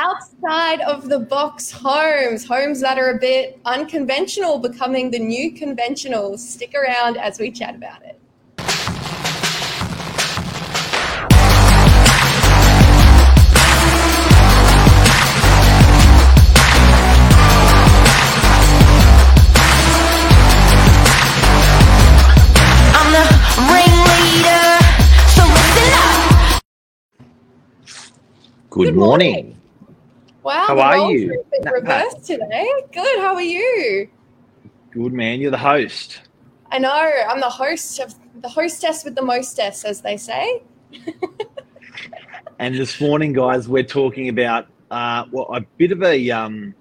outside of the box homes that are a bit unconventional becoming the new conventional. Stick around as we chat about it. Good morning. Wow. How are you? Reverse today. Good. How are you? Good, man. You're the host. I know. I'm the host of the hostess with the mostess, as they say. And this morning, guys, we're talking about a bit of a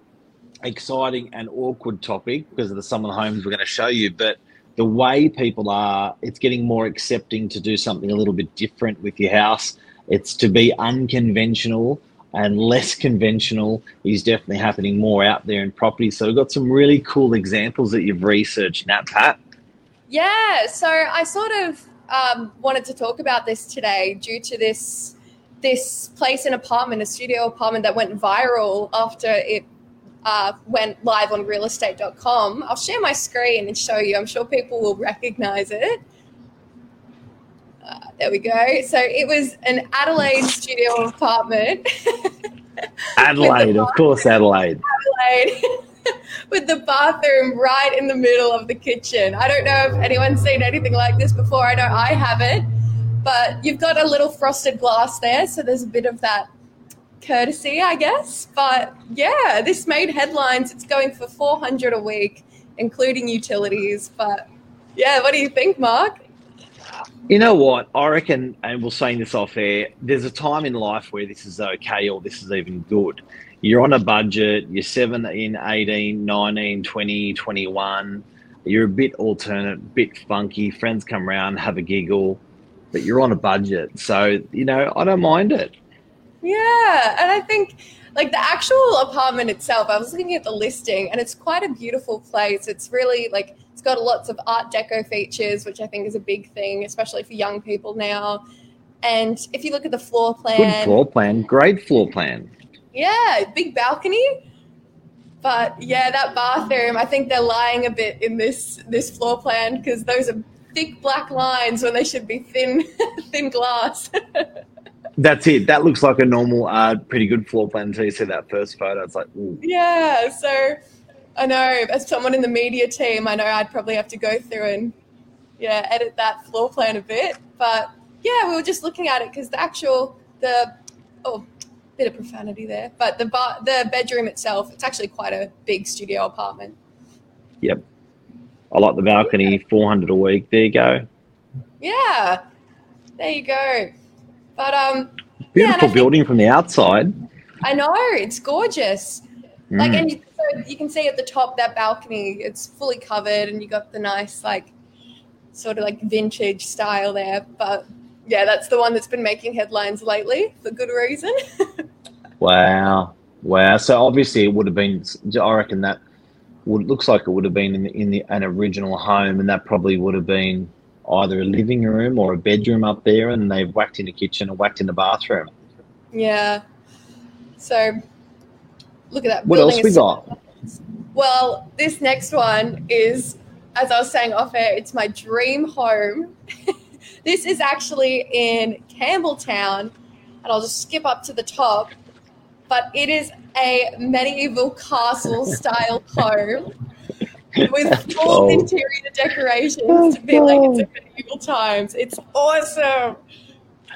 exciting and awkward topic because of some of the homes we're going to show you, but the way people are, it's getting more accepting to do something a little bit different with your house. It's to be unconventional and less conventional is definitely happening more out there in property. So we've got some really cool examples that you've researched, Nat Pat. Yeah, so I sort of wanted to talk about this today due to this place, an apartment, a studio apartment that went viral after it went live on realestate.com. I'll share my screen and show you. I'm sure people will recognize it. There we go. So it was an Adelaide studio apartment. Adelaide, of course, Adelaide. With the bathroom right in the middle of the kitchen. I don't know if anyone's seen anything like this before. I know I haven't. But you've got a little frosted glass there, so there's a bit of that courtesy, I guess. But, yeah, this made headlines. It's going for $400 a week, including utilities. But, yeah, what do you think, Mark? You know what, I reckon, and we'll say this off air, there's a time in life where this is okay or this is even good. You're on a budget, you're 17, 18, 19, 20, 21, you're a bit alternate, bit funky, friends come around, have a giggle, but you're on a budget. So, you know, I don't mind it. Yeah, and I think like the actual apartment itself, I was looking at the listing and it's quite a beautiful place. It's really like, it's got lots of Art Deco features, which I think is a big thing, especially for young people now. And if you look at the floor plan. Good floor plan. Great floor plan. Yeah, big balcony. But, yeah, that bathroom, I think they're lying a bit in this floor plan because those are thick black lines when they should be thin glass. That's it. That looks like a normal, pretty good floor plan until you see that first photo. It's like, ooh. Yeah, so... I know, as someone in the media team, I know I'd probably have to go through and, edit that floor plan a bit. But, yeah, we were just looking at it because bit of profanity there. But the bedroom itself, it's actually quite a big studio apartment. Yep. I like the balcony, $400 a week. There you go. Yeah. There you go. But, beautiful building from the outside. I know. It's gorgeous. Like, and you can see at the top that balcony, it's fully covered and you got the nice, like, sort of like vintage style there. But, yeah, that's the one that's been making headlines lately for good reason. Wow. So, obviously, it would have been, I reckon that looks like it would have been in an original home, and that probably would have been either a living room or a bedroom up there, and they've whacked in the kitchen or whacked in the bathroom. Yeah. So... Look at that. What else we got? Well, this next one is, as I was saying off air, it's my dream home. This is actually in Campbelltown, and I'll just skip up to the top. But it is a medieval castle-style home with full interior decorations to be like it's in medieval times. It's awesome.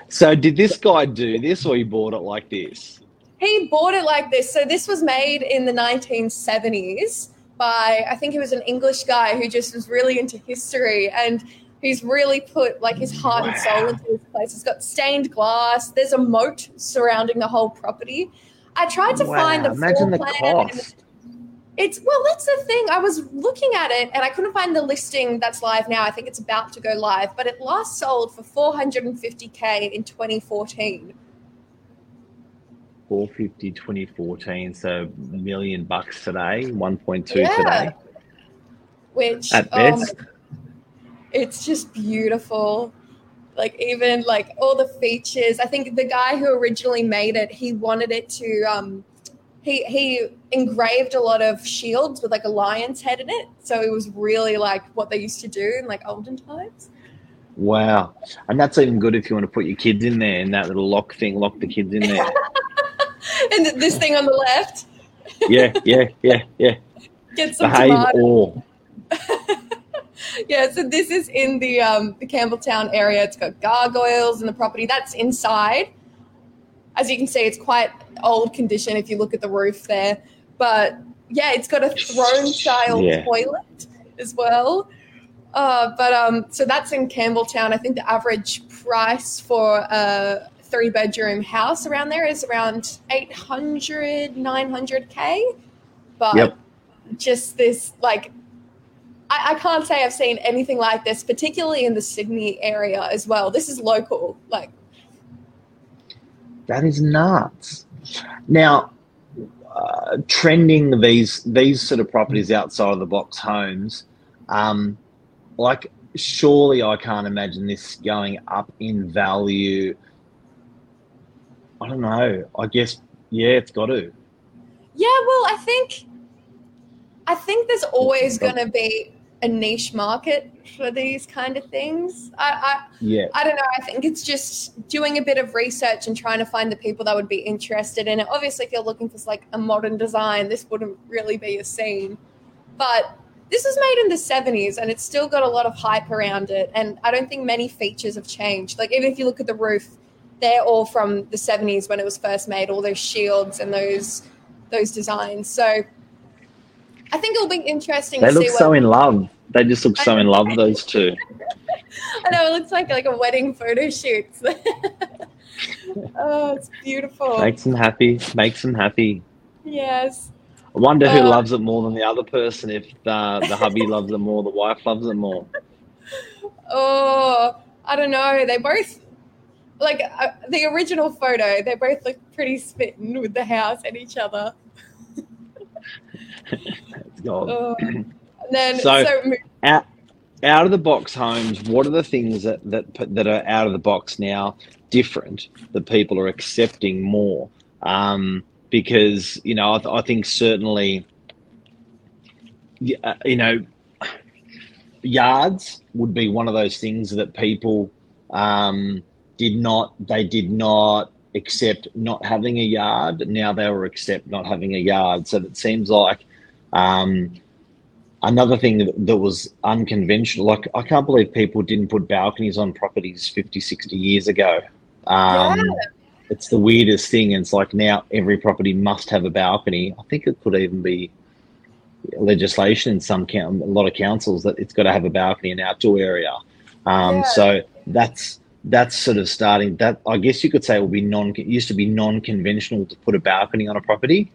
So did this guy do this or he bought it like this? He bought it like this. So this was made in the 1970s by, I think he was an English guy who just was really into history, and he's really put like his heart and soul into this place. It's got stained glass. There's a moat surrounding the whole property. I tried to find the floor plan. That's the thing. I was looking at it and I couldn't find the listing that's live now. I think it's about to go live, but it last sold for $450K in 2014. 450 2014, so $1 million today, 1.2 today. Which at best. It's just beautiful. Like even like all the features. I think the guy who originally made it, he wanted it to he engraved a lot of shields with like a lion's head in it. So it was really like what they used to do in like olden times. Wow. And that's even good if you want to put your kids in there and that little lock thing, lock the kids in there. And this thing on the left. Yeah. Get some tomatoes. Yeah, so this is in the Campbelltown area. It's got gargoyles in the property. That's inside. As you can see, it's quite old condition if you look at the roof there. But, yeah, it's got a throne-style toilet as well. So that's in Campbelltown. I think the average price for a three-bedroom house around there is around 800, 900K. But just this, like, I can't say I've seen anything like this, particularly in the Sydney area as well. This is local, like. That is nuts. Now, trending these sort of properties outside of the box homes, like surely I can't imagine this going up in value. I don't know. I guess, it's got to. Yeah, well, I think there's always going to be a niche market for these kind of things. I don't know. I think it's just doing a bit of research and trying to find the people that would be interested in it. Obviously, if you're looking for like a modern design, this wouldn't really be a scene. But this was made in the 70s and it's still got a lot of hype around it. And I don't think many features have changed. Like even if you look at the roof, they're all from the 70s when it was first made, all those shields and those designs. So I think it'll be interesting to see. They look so in love. They just look so in love, those two. I know, it looks like a wedding photo shoot. Oh, it's beautiful. Makes them happy. Yes. I wonder who loves it more than the other person, if the hubby loves it more, the wife loves it more. Oh, I don't know. They both, like the original photo, they both look pretty smitten with the house and each other. So out of the box homes, what are the things that are out of the box now different that people are accepting more? Because, you know, I think certainly, you know, yards would be one of those things that people did not accept not having a yard. Now they will accept not having a yard. So it seems like another thing that was unconventional, like I can't believe people didn't put balconies on properties 50, 60 years ago. It's the weirdest thing. And it's like now every property must have a balcony. I think it could even be legislation in a lot of councils that it's got to have a balcony in an outdoor area. So that's sort of starting that. I guess you could say it used to be non-conventional to put a balcony on a property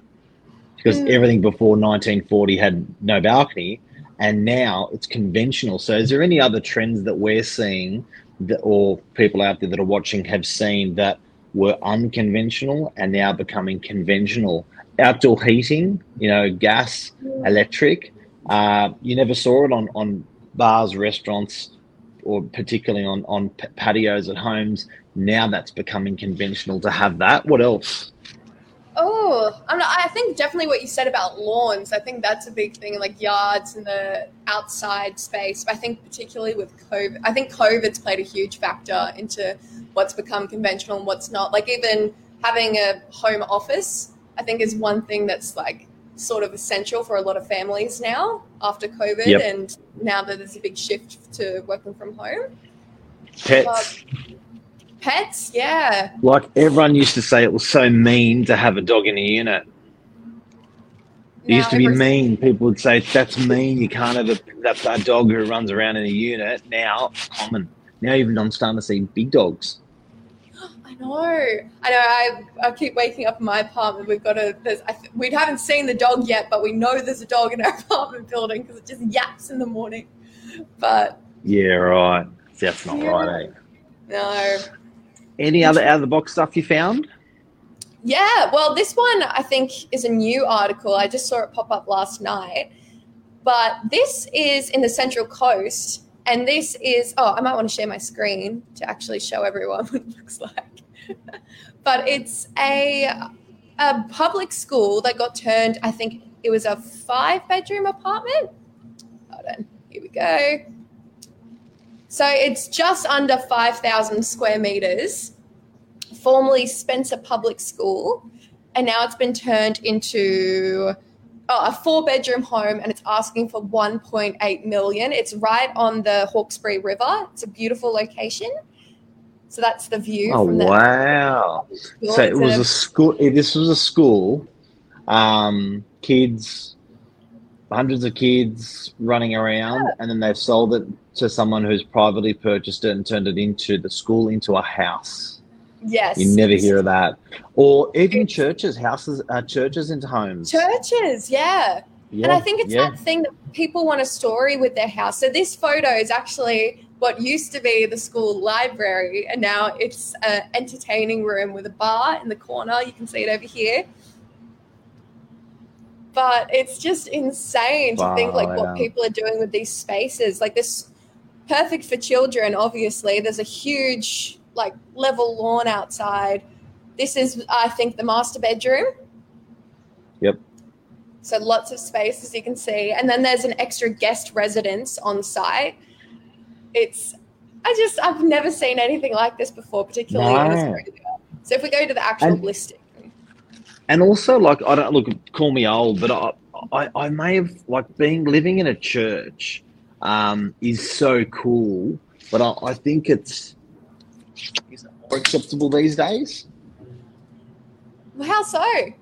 because everything before 1940 had no balcony, and now it's conventional. So is there any other trends that we're seeing that, or people out there that are watching have seen that were unconventional and now becoming conventional? Outdoor heating, you know, gas, electric. You never saw it on bars, restaurants, or particularly on patios at homes. Now that's becoming conventional to have that. What else? Oh, I think definitely what you said about lawns. I think that's a big thing, like yards and the outside space. I think particularly with COVID, I think COVID's played a huge factor into what's become conventional and what's not. Like even having a home office, I think is one thing that's like sort of essential for a lot of families now after COVID, and now that there's a big shift to working from home. Pets, yeah. Like everyone used to say it was so mean to have a dog in a unit. It used to be mean. People would say, that's mean, you can't have a dog who runs around in a unit. Now it's common. Now even I'm starting to see big dogs. I know. I keep waking up in my apartment. We haven't seen the dog yet, but we know there's a dog in our apartment building because it just yaps in the morning. But yeah, right. That's not right, eh? No. Any other out of the box stuff you found? Yeah. Well, this one I think is a new article. I just saw it pop up last night. But this is in the Central Coast, and this is I might want to share my screen to actually show everyone what it looks like. But it's a a public school that got turned, I think it was a 5-bedroom apartment. Hold on, here we go. So it's just under 5,000 square meters, formerly Spencer Public School, and now it's been turned into a 4-bedroom home, and it's asking for $1.8 million. It's right on the Hawkesbury River. It's a beautiful location. So that's the view. Oh, from wow. So it was a school. This was a school. Kids, hundreds of kids running around, and then they've sold it to someone who's privately purchased it and turned it into the school into a house. Yes. You never hear of that. Or even churches, houses, churches into homes. Churches, yeah. And I think it's that thing that people want a story with their house. So this photo is actually what used to be the school library, and now it's an entertaining room with a bar in the corner. You can see it over here. But it's just insane to think like what people are doing with these spaces. Like this, perfect for children, obviously. There's a huge like level lawn outside. This is, I think, the master bedroom. Yep. So lots of space, as you can see. And then there's an extra guest residence on site. I've never seen anything like this before, particularly in Australia. So if we go to the actual listing. And also, like, call me old, but I may have, like, being living in a church is so cool, but I think is it more acceptable these days? How so? I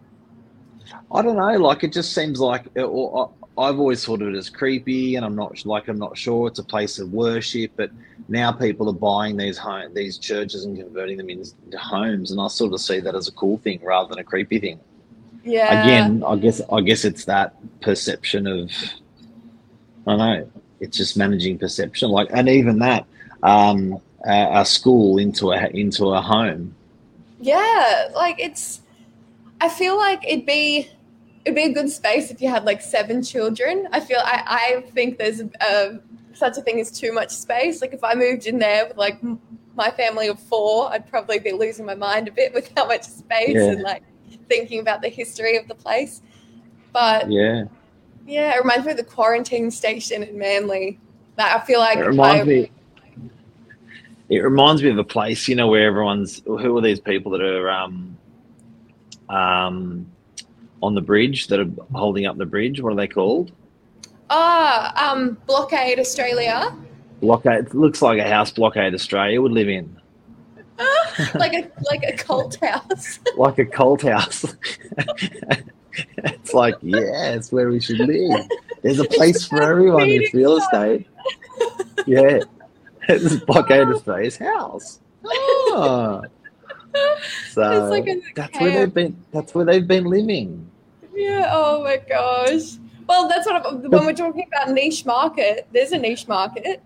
don't know. Like, it just seems like I've always thought of it as creepy, and I'm not sure it's a place of worship, but now people are buying these churches and converting them into homes, and I sort of see that as a cool thing rather than a creepy thing. Yeah. Again, I guess it's that perception of, I don't know, it's just managing perception, like, and even that a school into a home. Yeah, like I feel like it'd be a good space if you had like 7 children. I think there's such a thing as too much space. Like if I moved in there with like my family of 4, I'd probably be losing my mind a bit with how much space and like thinking about the history of the place. But yeah, it reminds me of the quarantine station in Manly. Like I feel like it reminds me of a place, you know, where who are these people that are on the bridge, that are holding up the bridge? What are they called? Blockade Australia. Blockade. It looks like a house Blockade Australia would live in. Like a cult house. Like a cult house. It's like, it's where we should live. There's a place for everyone. It's real estate. Yeah. It's Blockade Australia's house. Oh. So that's where they've been. That's where they've been living. Yeah. Oh my gosh. Well, that's when we're talking about niche market. There's a niche market.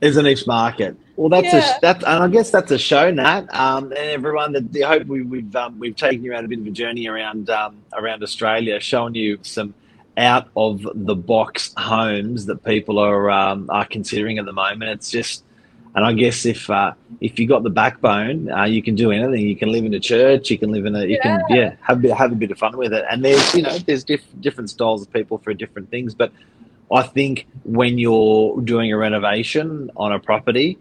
There's a niche market. Well, and I guess that's a show, Nat. And everyone, I hope we've taken you on a bit of a journey around Australia, showing you some out of the box homes that people are considering at the moment. It's just. And I guess if you got the backbone, you can do anything. You can live in a church. You can live in a. You can have a bit of fun with it. And there's different styles of people for different things. But I think when you're doing a renovation on a property,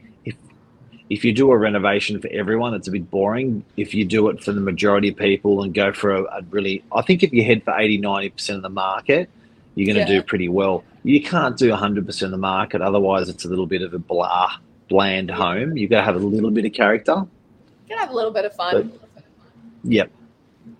if you do a renovation for everyone, it's a bit boring. If you do it for the majority of people and go for a really, I think if you head for 80-90% of the market, you're going to do pretty well. You can't do 100% of the market, otherwise it's a little bit of a bland home. You've got to have a little bit of character. You gotta have a little bit of fun. But, yep.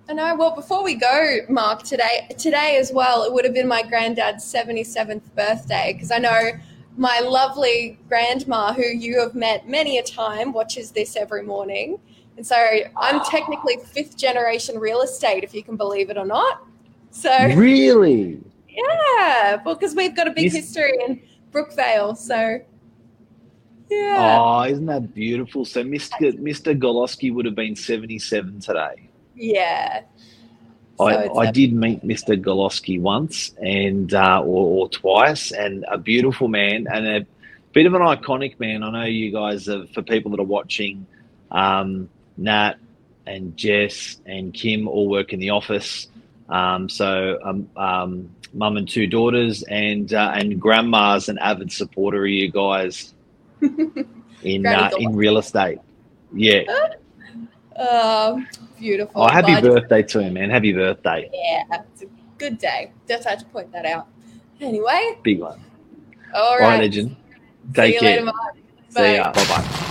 I know. Well, before we go, Mark, today as well, it would have been my granddad's 77th birthday, because I know my lovely grandma, who you have met many a time, watches this every morning. And so I'm technically 5th generation real estate, if you can believe it or not. So really? Yeah, because we've got a big history in Brookvale, so... Yeah. Oh, isn't that beautiful? So Mr. Goloski would have been 77 today. Yeah. So I did meet Mr. Goloski once and or twice, and a beautiful man and a bit of an iconic man. I know you guys, for people that are watching, Nat and Jess and Kim all work in the office. So mum and two daughters and grandma's an avid supporter of you guys in real estate. Yeah. Beautiful. Oh, happy birthday to him, man. Happy birthday. Yeah, it's a good day. Just had to point that out. Anyway. Big one. All right. Legend. Take care. See you later, Mark. Bye. See ya. Bye-bye.